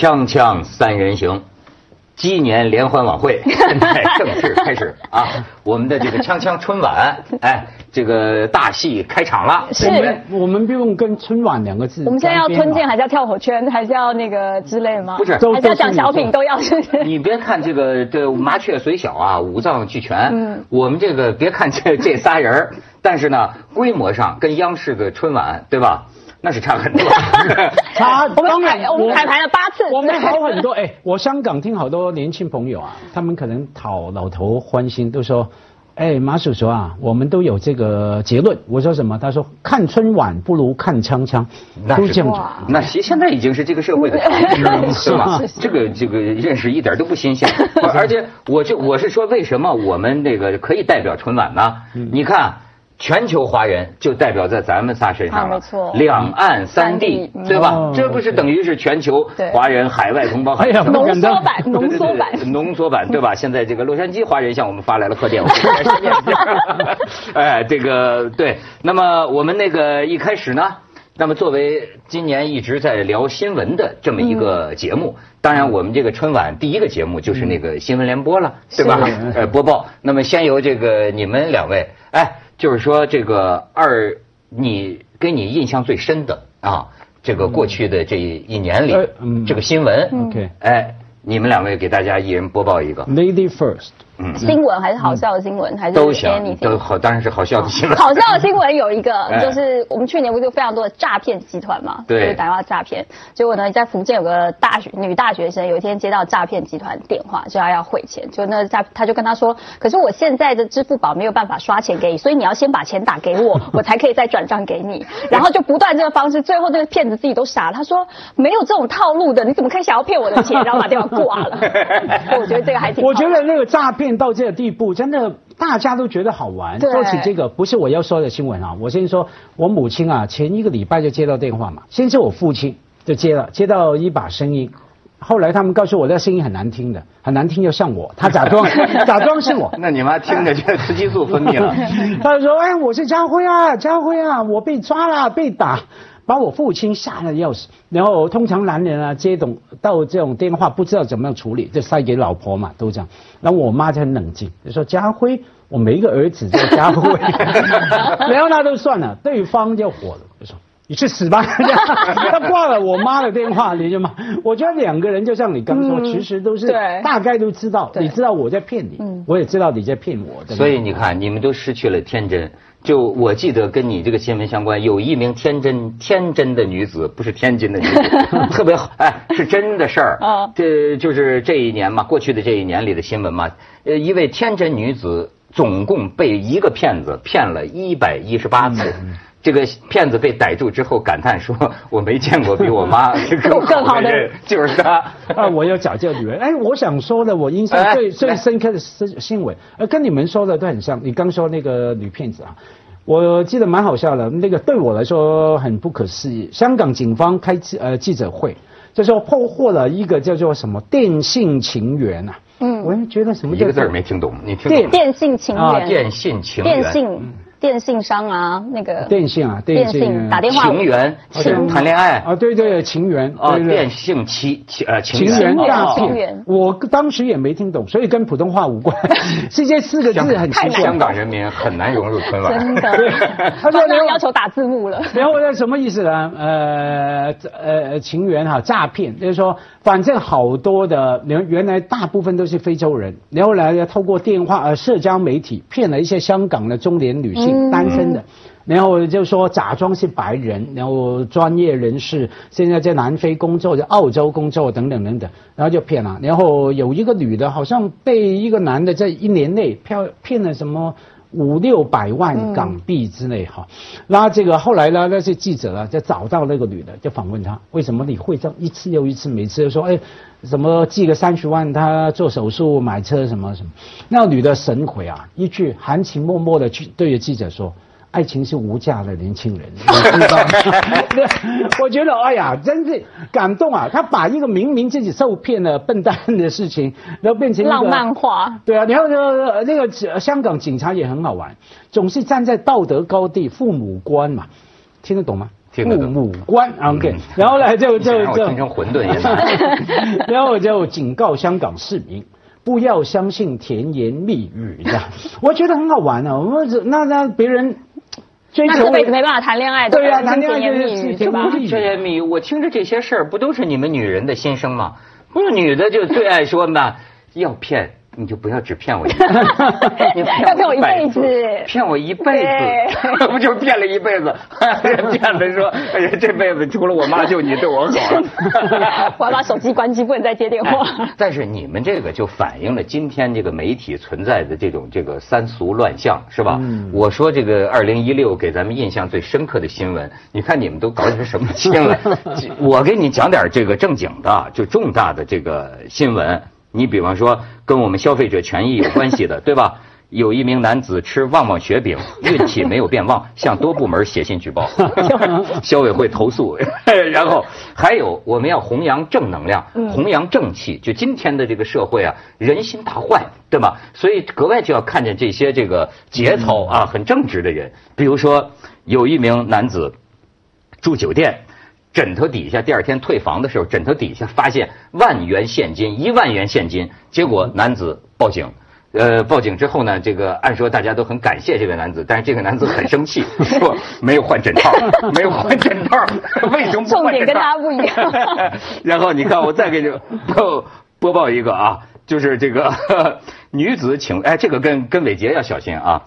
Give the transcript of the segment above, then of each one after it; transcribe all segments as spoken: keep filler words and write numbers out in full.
锵锵三人行，鸡年联欢晚会现在正式开始啊！我们的这个锵锵春晚，哎，这个大戏开场了。是，我们不用跟春晚两个字。我们现在要吞剑，还是要跳火圈，还是要那个之类吗？不是，还是要讲小品都要。是是你别看这个这麻雀虽小啊，五脏俱全。嗯，我们这个别看这这仨人，但是呢，规模上跟央视的春晚，对吧？那是差很多，差当然我们彩排了八次，我们好很多。哎，我香港听好多年轻朋友啊，他们可能讨老头欢心，都说，哎，马叔叔啊，我们都有这个结论。我说什么？他说看春晚不如看锵锵，都这样子。那其实现在已经是这个社会的常识了，是吧？这个这个认识一点都不新鲜。而且我就我是说，为什么我们那个可以代表春晚呢？你看。全球华人就代表在咱们仨身上了，没错，两岸三地，对吧？这不是等于是全球华人、海外同胞，浓缩版，浓缩版，浓缩版，对吧？现在这个洛杉矶华人向我们发来了贺电，我们哎，这个对。那么我们那个一开始呢，那么作为今年一直在聊新闻的这么一个节目，当然我们这个春晚第一个节目就是那个新闻联播了，对吧？呃，播报。那么先由这个你们两位，哎。就是说，这个二，你跟你印象最深的啊，这个过去的这一年里，嗯、这个新闻，嗯、哎，你们两位给大家一人播报一个。Lady first， 嗯，新闻还是好笑的新闻，嗯、还是都行，都好，当然是好笑的新闻。好笑的新闻有一个，就是我们去年不就非常多的诈骗集团嘛，就是打电话诈骗。结果呢，在福建有个大学女大学生，有一天接到诈骗集团电话，就要要汇钱，就那诈，他就跟她说，可是我现在的支付宝没有办法刷钱给你，所以你要先把钱打给我，我才可以再转账给你。然后就不断这个方式，最后那个骗子自己都傻了，他说没有这种套路的，你怎么可以想要骗我的钱？然后把电话挂了。我觉得这个还挺好。我觉得那个诈骗。到这个地步，真的大家都觉得好玩。说起这个，不是我要说的新闻啊，我先说，我母亲啊，前一个礼拜就接到电话嘛，先是我父亲就接了，接到一把声音，后来他们告诉我，那声音很难听的，很难听，要像我，他假装假装是我。那你妈听着就雌激素分泌了。他说：“哎，我是家辉啊，家辉啊，我被抓了，被打。”把我父亲吓得要死，然后通常男人啊接懂到这种电话不知道怎么样处理，就塞给老婆嘛，都这样。然后我妈就很冷静，就说家辉，我没一个儿子叫家辉，然后那都算了，对方就火了，就说你去死吧！他挂了我妈的电话，你就骂。我觉得两个人就像你刚说，嗯、其实都是大概都知道，你知道我在骗你，嗯、我也知道你在骗我。所以你看，你们都失去了天真。就我记得跟你这个新闻相关，有一名天真天真的女子，不是天津的女子，特别好，哎，是真的事儿啊。这就是这一年嘛，过去的这一年里的新闻嘛，呃，一位天真女子总共被一个骗子骗了一百一十八次。嗯，这个骗子被逮住之后感叹说：“我没见过比我妈更好的人，就是她。”啊，我要找这个女人。哎，我想说的，我印象最最深刻的新闻，呃，跟你们说的都很像。你刚说那个女骗子啊，我记得蛮好笑的。那个对我来说很不可思议。香港警方开记呃记者会，就说破获了一个叫做什么电信情缘啊。嗯，我也觉得什么一个字没听懂，你听懂？电信情缘，电信情缘，电信。电信商啊，那个电信啊，电信打电话情缘，谈恋爱啊，对对，情缘啊，电信期呃情缘诈骗，我当时也没听懂，所以跟普通话无关。这些四个字很奇怪，香港人民很难融入春晚。真的，他说要求打字幕了。然后那什么意思呢？呃呃，情缘哈，诈骗就是说，反正好多的，原来大部分都是非洲人，然后来透过电话呃社交媒体骗了一些香港的中年女性。单身的，然后就说假装是白人，然后专业人士，现在在南非工作，在澳洲工作等等等等，然后就骗了。然后有一个女的，好像被一个男的在一年内骗骗了什么五六百万港币之内哈。嗯、那这个后来呢，那些记者啊就找到那个女的，就访问她，为什么你会这样一次又一次，每次就说哎，什么寄个三十万，她做手术、买车什么什么。那个女的神回啊，一句含情脉脉的去对着记者说：“爱情是无价的，年轻人。”我觉得哎呀，真是感动啊！她把一个明明自己受骗了笨蛋的事情，然后变成浪漫化。对啊，然后呢，那个香港警察也很好玩，总是站在道德高地、父母官嘛，听得懂吗？木木关 ，OK，、嗯、然后呢，就就就听成混沌也然后就警告香港市民不要相信甜言蜜语的，我觉得很好玩啊。我们那那别人。那这辈子没办法谈恋爱，对呀，谈恋爱就是对吧？甜言蜜语，我听着这些事儿，不都是你们女人的心声吗？不是女的就最爱说嘛，要骗你就不要只骗我一次，要骗我一辈子，骗我一辈子，不就骗了一辈子？骗了说，哎呀，这辈子除了我妈就你对我好了。我要把手机关机，不能再接电话。但是你们这个就反映了今天这个媒体存在的这种这个三俗乱象，是吧？我说这个二零一六给咱们印象最深刻的新闻，你看你们都搞成什么新闻？我给你讲点这个正经的，就重大的这个新闻。你比方说跟我们消费者权益有关系的，对吧？有一名男子吃旺旺雪饼，运气没有变旺，向多部门写信举报，消委会投诉。然后还有我们要弘扬正能量，弘扬正气。就今天的这个社会啊，人心大坏，对吧？所以格外就要看见这些这个节操啊，很正直的人。比如说有一名男子住酒店。枕头底下，第二天退房的时候，枕头底下发现万元现金，一万元现金。结果男子报警，呃，报警之后呢，这个按说大家都很感谢这个男子，但是这个男子很生气，说没有换枕套，没有换枕套，为什么不换枕套？重点跟他不一样。然后你看，我再给你播播报一个啊，就是这个女子请，哎，这个跟跟伟杰要小心啊，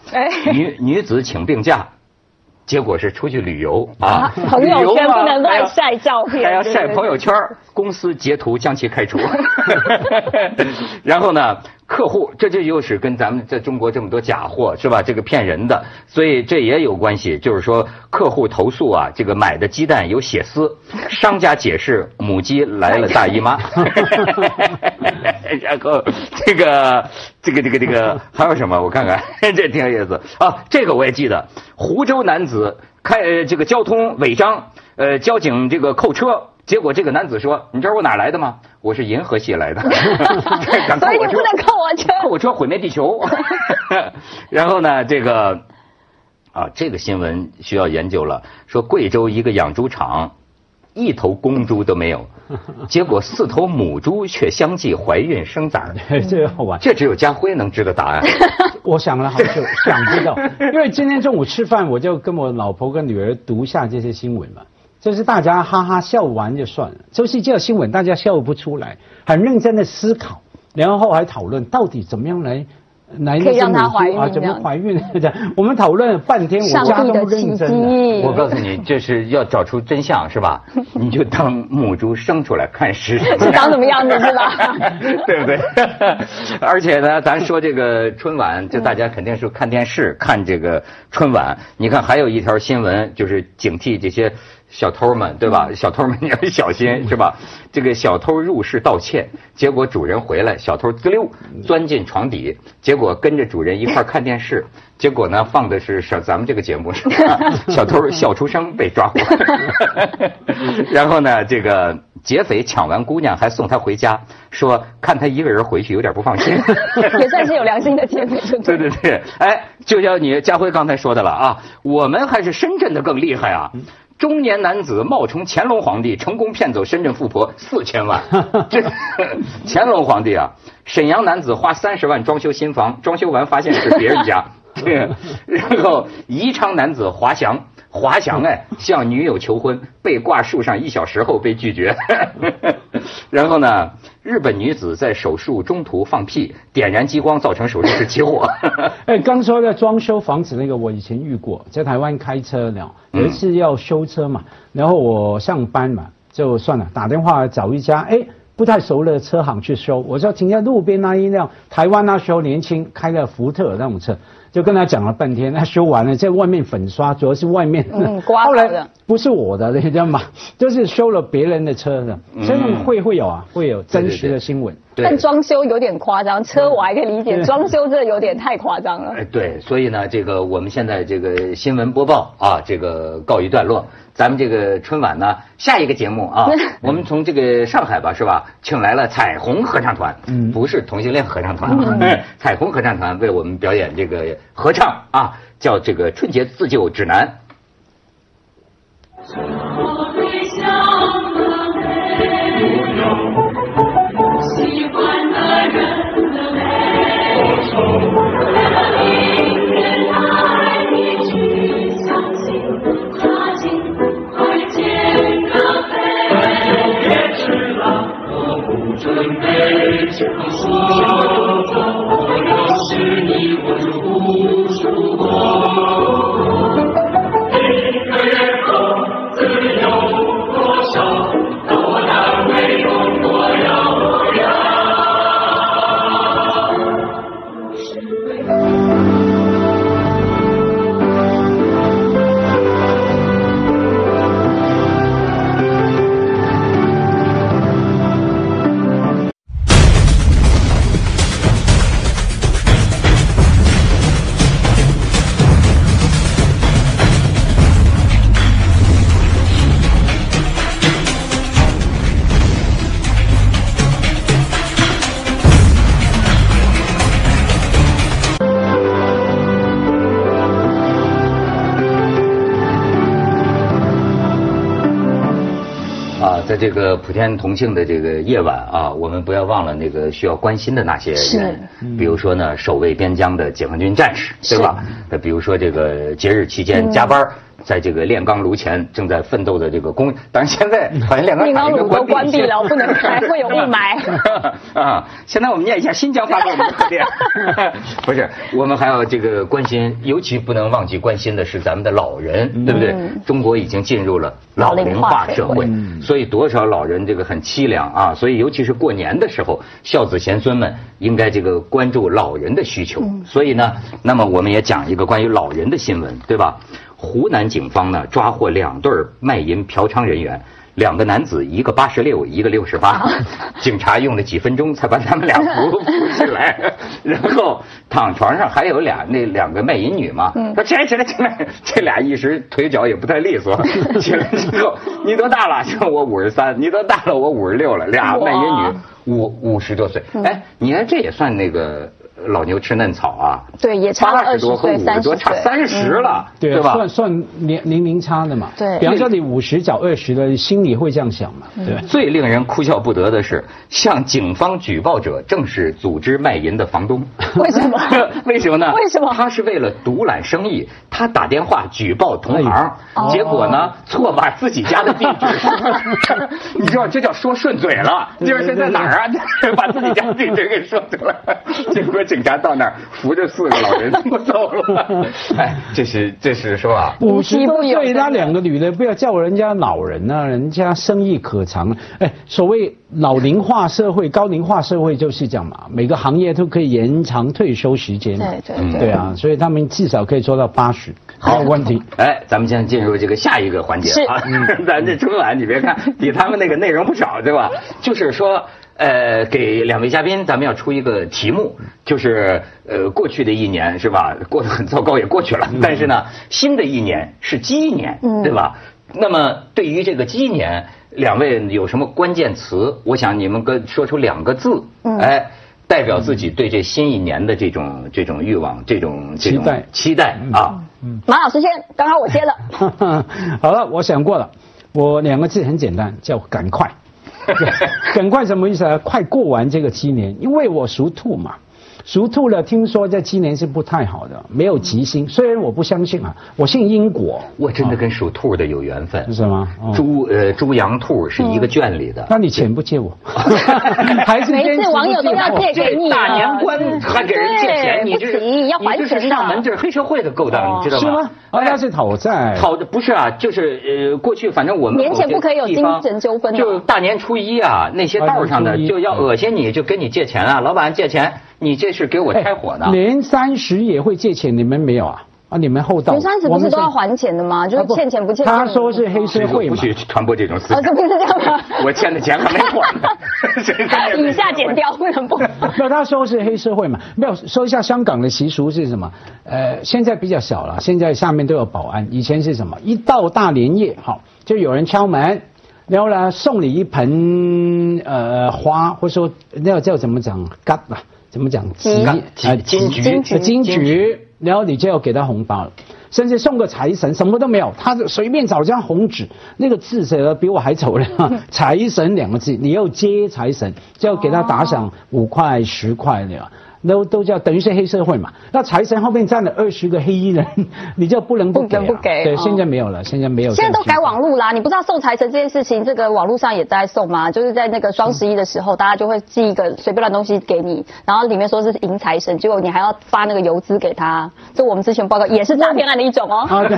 女女子请病假。结果是出去旅游啊，朋友圈不能乱晒照片，还要晒朋友圈，公司截图将其开除。然后呢，客户这就又是跟咱们在中国这么多假货是吧？这个骗人的，所以这也有关系。就是说，客户投诉啊，这个买的鸡蛋有血丝，商家解释母鸡来了大姨妈。然后这个这个这个这个还有什么？我看看，这挺有意思啊。这个我也记得，湖州男子开、呃、这个交通违章，呃，交警这个扣车。结果这个男子说：“你知道我哪来的吗？我是银河系来的，所以你不能扣我车，扣我车毁灭地球。”然后呢，这个啊，这个新闻需要研究了。说贵州一个养猪场，一头公猪都没有，结果四头母猪却相继怀孕生崽儿。这好玩，这只有家辉能知道答案。我想了好久，想不到，因为今天中午吃饭，我就跟我老婆跟女儿读下这些新闻嘛。就是大家哈哈笑完就算了，就是这个新闻大家笑不出来，很认真的思考，然后还讨论到底怎么样来来可以让她怀孕啊，怎么怀孕？我们讨论了半天，我家都不认真。我告诉你，这是要找出真相是吧？你就当母猪生出来看是长什么样子是吧？对不对？而且呢，咱说这个春晚，就大家肯定是看电视看这个春晚。你看还有一条新闻，就是警惕这些。小偷们对吧？小偷们你要小心是吧？这个小偷入室盗窃，结果主人回来，小偷滋溜钻进床底，结果跟着主人一块看电视，结果呢放的是咱们这个节目，是吧？小偷小出生被抓获。然后呢，这个劫匪抢完姑娘还送她回家，说看她一个人回去有点不放心。也算是有良心的劫匪。对对对，哎，就像你家辉刚才说的了啊，我们还是深圳的更厉害啊。中年男子冒充乾隆皇帝，成功骗走深圳富婆四千万。这乾隆皇帝啊，沈阳男子花三十万装修新房，装修完发现是别人家。对，然后宜昌男子滑翔，滑翔哎向女友求婚，被挂树上一小时后被拒绝。然后呢，日本女子在手术中途放屁，点燃激光造成手术室起火。哎，刚说的装修房子那个，我以前遇过，在台湾开车了，有一次要修车嘛，然后我上班嘛，就算了，打电话找一家哎不太熟的车行去修，我就停在路边那一辆台湾那时候年轻开的福特那种车，就跟他讲了半天，他修完了在外面粉刷，主要是外面嗯刮好的，后来不是我的，你知道吗？就是修了别人的车的，所以会会有啊，会有真实的新闻。对对对，但装修有点夸张，车我还可以理解，装修这有点太夸张了。对，所以呢，这个我们现在这个新闻播报啊，这个告一段落。咱们这个春晚呢，下一个节目啊，我们从这个上海吧，是吧？请来了彩虹合唱团，嗯，不是同性恋合唱团啊，嗯、彩虹合唱团为我们表演这个合唱啊，叫这个《春节自救指南》。在这个普天同庆的这个夜晚啊，我们不要忘了那个需要关心的那些人，嗯、比如说呢，守卫边疆的解放军战士，对吧？那比如说这个节日期间加班。嗯，在这个炼钢炉前正在奋斗的这个工，当然现在好像炼钢厂都关闭了，不能开，会有雾霾。啊，现在我们念一下新疆发布的特点。不是，我们还要这个关心，尤其不能忘记关心的是咱们的老人，嗯、对不对？中国已经进入了老龄化社会，嗯、所以多少老人这个很凄凉啊！所以尤其是过年的时候，孝子贤孙们应该这个关注老人的需求。嗯、所以呢，那么我们也讲一个关于老人的新闻，对吧？湖南警方呢抓获两对卖淫嫖娼人员，两个男子，一个八十六，一个六十八。警察用了几分钟才把他们俩扶扶起来，然后躺床上还有俩那两个卖淫女嘛，说起来起来起来，这俩一时腿脚也不太利索，起来之后你多大了？说我五十三，你多大了？我五十六了。俩卖淫女五五十多岁，哎，你看这也算那个。老牛吃嫩草啊，对，也差了二十多和五十多，差三十了，嗯、对吧？算算年年龄差的嘛。对，比方说你五十找二十的，心里会这样想嘛？对。嗯、最令人哭笑不得的是，向警方举报者正是组织卖淫的房东。为什么？为什么呢？为什么？他是为了独揽生意，他打电话举报同行，哎、结果呢，哦、错把自己家的地址，你知道这叫说顺嘴了，就是现在哪儿啊？把自己家地址给说出来，结果。警察到那儿扶着四个老人就走了。哎，这是这是说啊，五十多岁那两个女的，不要叫人家老人啊，人家生意可长。哎，所谓老龄化社会、高龄化社会就是这样嘛，每个行业都可以延长退休时间。对对 对, 对啊，所以他们至少可以做到八十。好，问题。哎，咱们现在进入这个下一个环节啊，咱这春晚你别看比他们那个内容不少，对吧？就是说。呃，给两位嘉宾，咱们要出一个题目，就是呃，过去的一年是吧，过得很糟糕也过去了，但是呢，新的一年是鸡年，对吧？嗯、那么对于这个鸡年，两位有什么关键词？我想你们跟说出两个字，嗯、哎，代表自己对这新一年的这种这种欲望、这种这种期待期待啊。嗯、马老师先，刚刚我接了。好了，我想过了，我两个字很简单，叫赶快。赶快什么意思啊？快过完这个鸡年，因为我属兔嘛，属兔了，听说在鸡年是不太好的，没有吉星。虽然我不相信啊，我信因果。我真的跟属兔的有缘分，是吗？猪呃猪羊兔是一个圈里的。那你钱不借我？每次网友都要借给你，大年关还给人借钱，你这要还钱上门，这是黑社会的勾当，你知道吗？是吗？哎，那是讨债。讨的不是啊，就是呃过去反正我们年前不可以有精神纠纷，就大年初一啊，那些道上的就要恶心你，就跟你借钱啊，老板借钱。你这是给我开火的，年三十也会借钱，你们没有啊？啊，你们厚道。年三十不是都要还钱的吗？就是欠钱不欠。他说是黑社会嘛，不许传播这种思想。哦，这不是这样吗？我欠的钱还没还呢。以下剪掉，不能不。那他说是黑社会嘛？没有，说一下香港的习俗是什么？呃，现在比较小了，现在下面都有保安。以前是什么？一到大年夜，好，就有人敲门。然后呢，送你一盆呃花，或者说那个叫怎么讲桔啊，怎么讲桔啊，金桔，金桔，然后你就要给他红包了。甚至送个财神，什么都没有，他随便找张红纸，那个字写的比我还丑了，财神两个字，你要接财神就要给他打赏五块十块的。都都叫等于是黑社会嘛，那财神后面站了二十个黑衣人，你就不能不给、啊，不能不给。对，哦、现在没有了，现在没有。现在都改网路啦，你不知道送财神这件事情，这个网路上也在送嘛，就是在那个双十一的时候，大家就会寄一个随便的东西给你，然后里面说是迎财神，结果你还要发那个邮资给他。这我们之前报告也是诈骗案的一种哦。啊，对。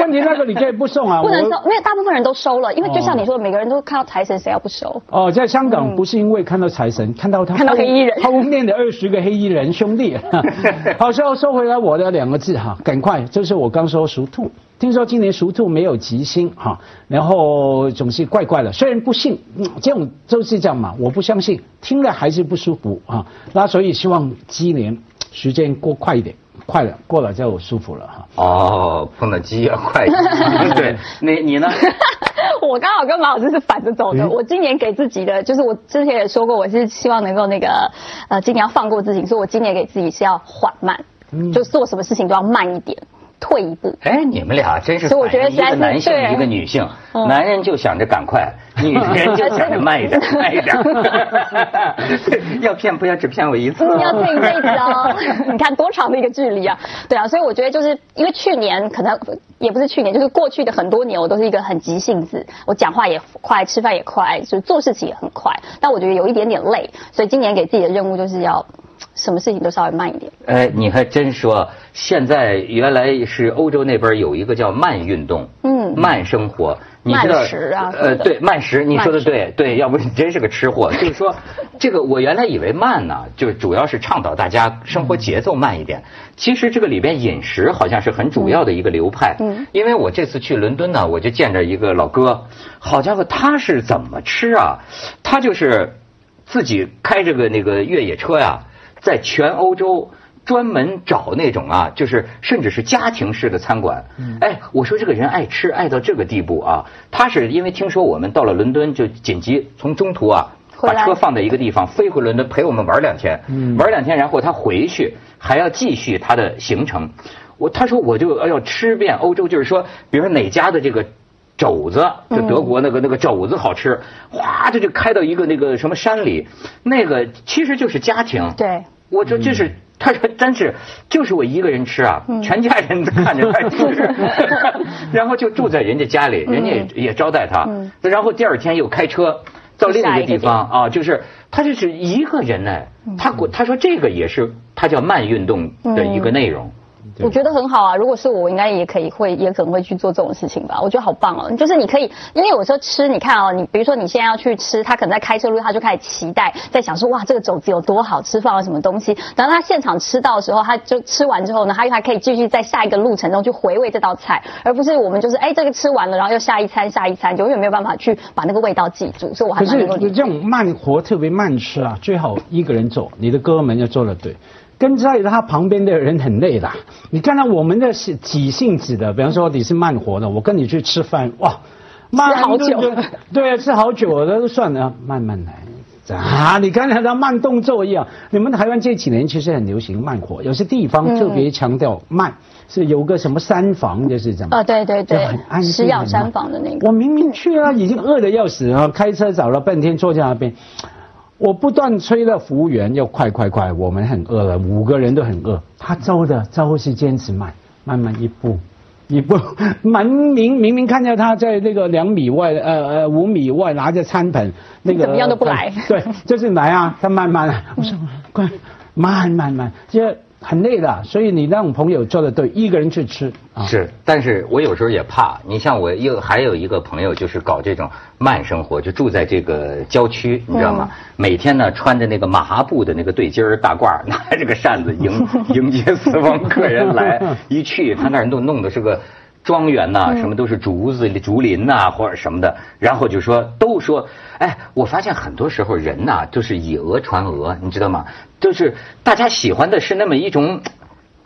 问题那个你可以不送啊，不能送，没有，大部分人都收了，因为就像你说的，每个人都看到财神，谁要不收？哦，在香港不是因为看到财神，嗯、看到他看到黑衣人，后面的二十个黑。一人兄弟，好，最后收回来我的两个字哈，赶快，就是我刚说属兔，听说今年属兔没有吉星哈，然后总是怪怪的，虽然不信，嗯，这种就是这样嘛，我不相信，听了还是不舒服啊，那所以希望鸡年时间过快一点。快了，过了就舒服了哈。哦，碰到鸡要快一点。对，那你呢？我刚好跟马老师是反着走的。嗯、我今年给自己的，就是我之前也说过，我是希望能够那个，呃，今年要放过自己，所以我今年给自己是要缓慢，嗯、就做什么事情都要慢一点。退一步，哎，你们俩真是，所以我觉得一个男性一个女性，男人就想着赶快，女人就想着慢一点，慢一点。要骗不要只骗我一次，你要骗一辈子哦！你看多长的一个距离啊！对啊，所以我觉得就是因为去年可能也不是去年，就是过去的很多年，我都是一个很急性子，我讲话也快，吃饭也快，就是做事情也很快，但我觉得有一点点累，所以今年给自己的任务就是要。什么事情都稍微慢一点。哎，你还真说，现在原来是欧洲那边有一个叫慢运动，嗯，慢生活，你知道慢食啊，呃，对，慢食，你说的对，对，要不你真是个吃货。就是说，这个我原来以为慢呢，就主要是倡导大家生活节奏慢一点。嗯、其实这个里边饮食好像是很主要的一个流派。嗯，因为我这次去伦敦呢，我就见着一个老哥，好家伙，他是怎么吃啊？他就是自己开着个那个越野车呀、啊。在全欧洲专门找那种啊，就是甚至是家庭式的餐馆。哎，我说这个人爱吃爱到这个地步啊！他是因为听说我们到了伦敦就紧急从中途啊把车放在一个地方飞回伦敦陪我们玩两天，玩两天然后他回去还要继续他的行程。我他说我就要吃遍欧洲，就是说比如说哪家的这个。肘子，就德国那个那个肘子好吃，哗，这就开到一个那个什么山里，那个其实就是家庭。对，我这这是他说，真是就是我一个人吃啊，全家人看着他吃，然后就住在人家家里，人家也也招待他，然后第二天又开车到另一个地方啊，就是他就是一个人呢，他他说这个也是他叫慢运动的一个内容。我觉得很好啊！如果是我，我应该也可以会，也可能会去做这种事情吧。我觉得好棒哦！就是你可以，因为有时候吃，你看哦，你比如说你现在要去吃，他可能在开车路，他就开始期待，在想说哇，这个肘子有多好吃，放了什么东西。然后他现场吃到的时候，他就吃完之后呢，他又还可以继续在下一个路程中去回味这道菜，而不是我们就是哎这个吃完了，然后又下一餐下一餐，永远没有办法去把那个味道记住。所以我还蛮能够理解。可是这种慢活特别慢吃啊，最好一个人做，你的哥们要做的对。跟在他旁边的人很累啦。你看到我们的是急性子的，比方说你是慢活的，我跟你去吃饭，哇，慢好久，对，吃好久了都算了，慢慢来。啊，你刚才他慢动作一样，你们台湾这几年其实很流行慢活，有些地方特别强调慢，嗯、是有个什么三房就是这样。啊、哦，对对对，食养三房的那个。我明明去了，已经饿得要死了，开车找了半天，坐在那边。我不断催了服务员要快快快，我们很饿了，五个人都很饿。他招的招是坚持慢，慢慢一步一步。明明明明看见他在那个两米外，呃呃五米外拿着餐盆，那个怎么样都不来。对，就是来啊，他慢慢来。我说快，慢慢慢，这很累的。所以你让朋友做的对，一个人去吃。是，但是我有时候也怕。你像我又还有一个朋友，就是搞这种慢生活，就住在这个郊区，你知道吗？嗯、每天呢穿着那个麻布的那个对襟儿大褂，拿着个扇子迎迎接四方客人来。一去他那儿弄弄的是个庄园呐、啊，嗯、什么都是竹子、竹林呐、啊、或者什么的。然后就说都说，哎，我发现很多时候人呐、啊、就是以讹传讹，你知道吗？就是大家喜欢的是那么一种。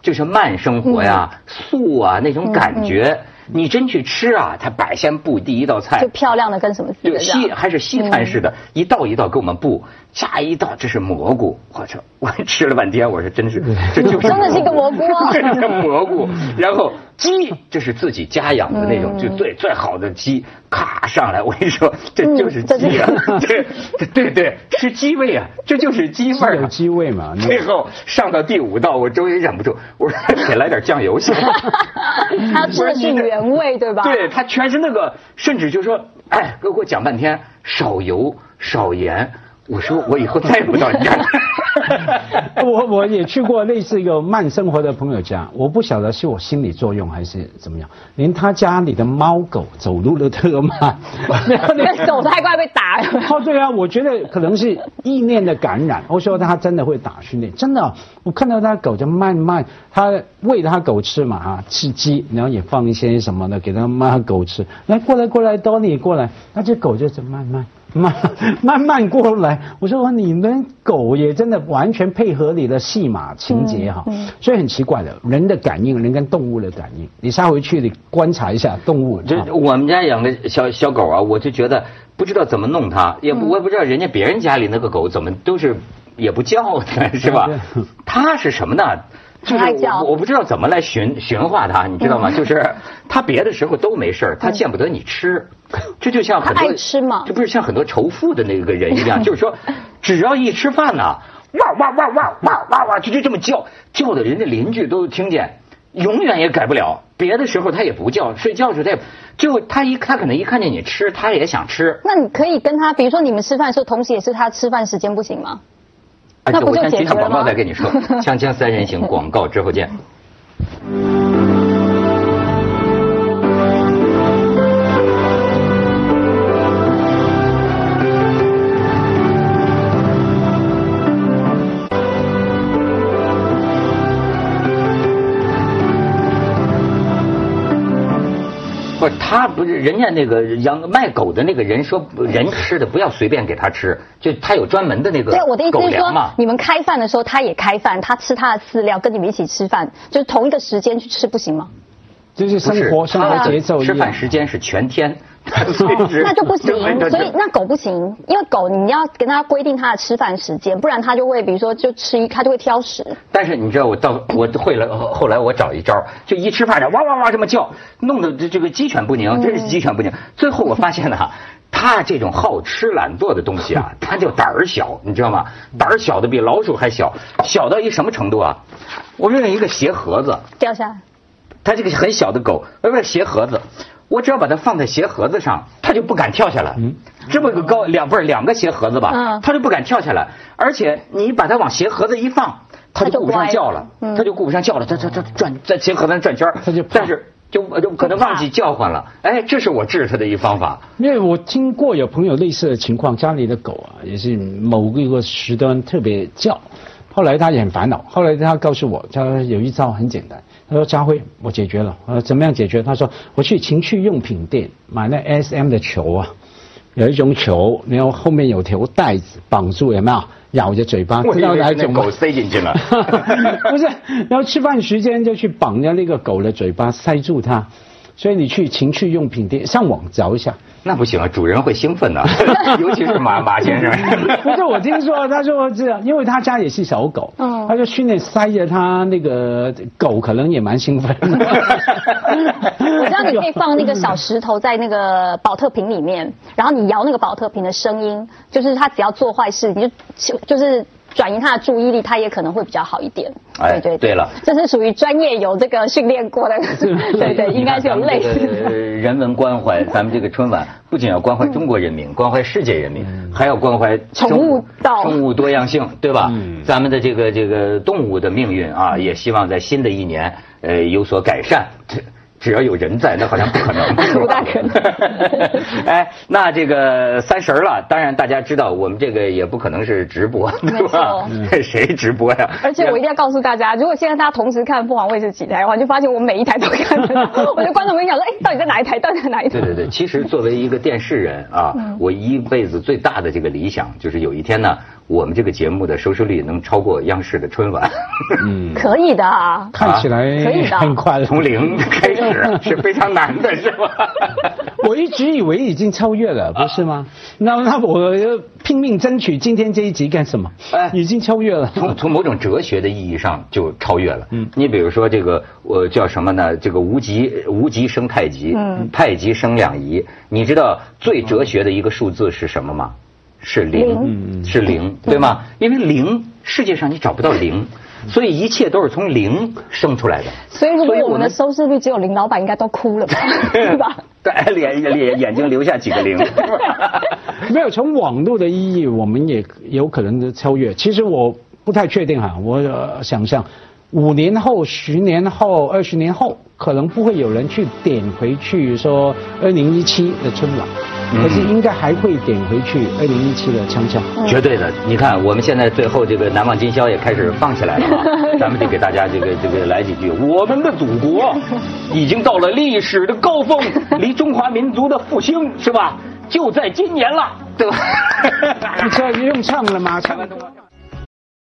就是慢生活呀、啊、嗯、素啊那种感觉，嗯嗯、你真去吃啊，它百先布第一道菜就漂亮的跟什么似的，西还是西餐式的，嗯、一道一道给我们布，下一道这是蘑菇，我说我吃了半天，我说真是这就是真的是一个蘑菇啊，这是蘑菇，然后鸡这是自己家养的那种，嗯、就最最好的鸡，咔上来，我跟你说这就是鸡啊，嗯、这这对对是鸡味啊，这就是鸡味儿、啊，鸡味嘛。最后上到第五道，我终于忍不住，我说给来点酱油行吗？他吃的是原味对吧？对，他全是那个，甚至就说，哎，给我讲半天，少油少盐。我说我以后再也不到你家。我我也去过类似一个慢生活的朋友家，我不晓得是我心理作用还是怎么样，连他家里的猫狗走路都特慢，那走太快被打了。哦，对啊，我觉得可能是意念的感染。我说他真的会打训练，真的、哦，我看到他狗就慢慢，他喂他狗吃嘛啊，吃鸡，然后也放一些什么的给他妈狗吃，来过来过来，多你过来，那只狗就是慢慢。慢慢慢过来，我说你们狗也真的完全配合你的戏码情节哈，嗯嗯、所以很奇怪的，人的感应，人跟动物的感应，你下回去你观察一下动物。这我们家养的小小狗啊，我就觉得不知道怎么弄它，也不我也不知道人家别人家里那个狗怎么都是也不叫的，是吧？它是什么呢？就是我不知道怎么来驯驯化它，你知道吗？就是它别的时候都没事儿，它见不得你吃。这就像很多爱吃嘛，这不是像很多仇富的那个人一样，就是说，只要一吃饭呢、啊，哇哇哇哇哇哇哇，就就这么叫，叫的人家邻居都听见，永远也改不了。别的时候他也不叫，睡觉时他也，就他一他可能一看见你吃，他也想吃。那你可以跟他，比如说你们吃饭的时候，同时也是他吃饭时间不行吗？啊，那不就解决了吗？我先接上广告再跟你说，锵锵三人行广告之后见。不是他不是人家那个养卖狗的那个人说人吃的不要随便给他吃，就他有专门的那个狗粮嘛。对，我的意思是说，你们开饭的时候他也开饭，他吃他的饲料，跟你们一起吃饭，就是同一个时间去吃不行吗？就是生活生活节奏，吃饭时间是全天。那就不行，所以那狗不行，因为狗你要跟它规定它的吃饭时间，不然它就会比如说就吃，它就会挑食。但是你知道我到我会了，后来我找一招，就一吃饭就哇哇哇这么叫，弄得这个鸡犬不宁，真是鸡犬不宁。嗯、最后我发现呢、啊，它这种好吃懒惰的东西啊，它就胆儿小，你知道吗？胆儿小的比老鼠还小，小到一什么程度啊？我扔了一个鞋盒子掉下来，它这个很小的狗，不是鞋盒子。我只要把它放在鞋盒子上，它就不敢跳下来。嗯，这么个高两不是两个鞋盒子吧？嗯，它就不敢跳下来。而且你把它往鞋盒子一放，它就顾不上叫了，它 就,、嗯、就顾不上叫了，它它它转在鞋盒子上转圈儿。它就但是就就可能忘记叫唤了。哎，这是我治它的一方法。因为我听过有朋友类似的情况，家里的狗啊也是某一个时段特别叫，后来他也很烦恼。后来他告诉我，他有一招很简单。他说：“家辉，我解决了。呃，怎么样解决？”他说：“我去情趣用品店买那 S M 的球啊，有一种球，然后后面有条带子绑住，有没有？咬着嘴巴，知道哪一种狗塞进去了？不是，然后吃饭时间就去绑着那个狗的嘴巴，塞住它。”所以你去情趣用品店上网找一下，那不行啊，主人会兴奋的、啊，尤其是马马先生。不是我听说，他说这样，因为他家也是小狗，嗯、他就训练塞着他那个狗，可能也蛮兴奋。我知道你可以放那个小石头在那个保特瓶里面，然后你摇那个保特瓶的声音，就是他只要做坏事，你就就是。转移他的注意力，他也可能会比较好一点。哎，对对对了，这是属于专业有这个训练过的，对对，应该是有类似的人文关怀。咱们这个春晚不仅要关怀中国人民，关怀世界人民，还要关怀宠物动物多样性，对吧？咱们的这个这个动物的命运啊，也希望在新的一年呃有所改善。只要有人在，那好像不可能，不大可能。哎，那这个三十了，当然大家知道，我们这个也不可能是直播，对吧？谁直播呀？而且我一定要告诉大家，如果现在大家同时看凤凰卫视几台的话，就发现我每一台都看得到。我的观众们想说，哎，到底在哪一台？到底在哪一台？对对对，其实作为一个电视人啊，我一辈子最大的这个理想就是有一天呢。我们这个节目的收视率能超过央视的春晚，嗯，可以的啊，看起来可以的，很快从零开始，是是非常难的，是吧？我一直以为已经超越了，不是吗？那那我拼命争取今天这一集干什么？已经超越了。从从某种哲学的意义上就超越了。嗯，你比如说这个我、呃、叫什么呢？这个无极无极生太极，嗯、太极生两仪。你知道最哲学的一个数字是什么吗？是零，是零，对吗？因为零，世界上你找不到零。所以一切都是从零生出来的。所以如果我们的收视率只有零，老板应该都哭了吧？对吧？对，脸脸眼睛留下几个零。没有，从网络的意义，我们也有可能的超越。其实我不太确定哈，我、呃、想象五年后、十年后、二十年后，可能不会有人去点回去说二零一七的春晚。可是应该还会点回去二零一七的锵锵，绝对的。你看我们现在最后这个难忘今宵也开始放起来了啊，咱们得给大家这个这个来几句。我们的祖国已经到了历史的高峰，离中华民族的复兴是吧，就在今年了，对吧？你这用唱了吗？唱完了。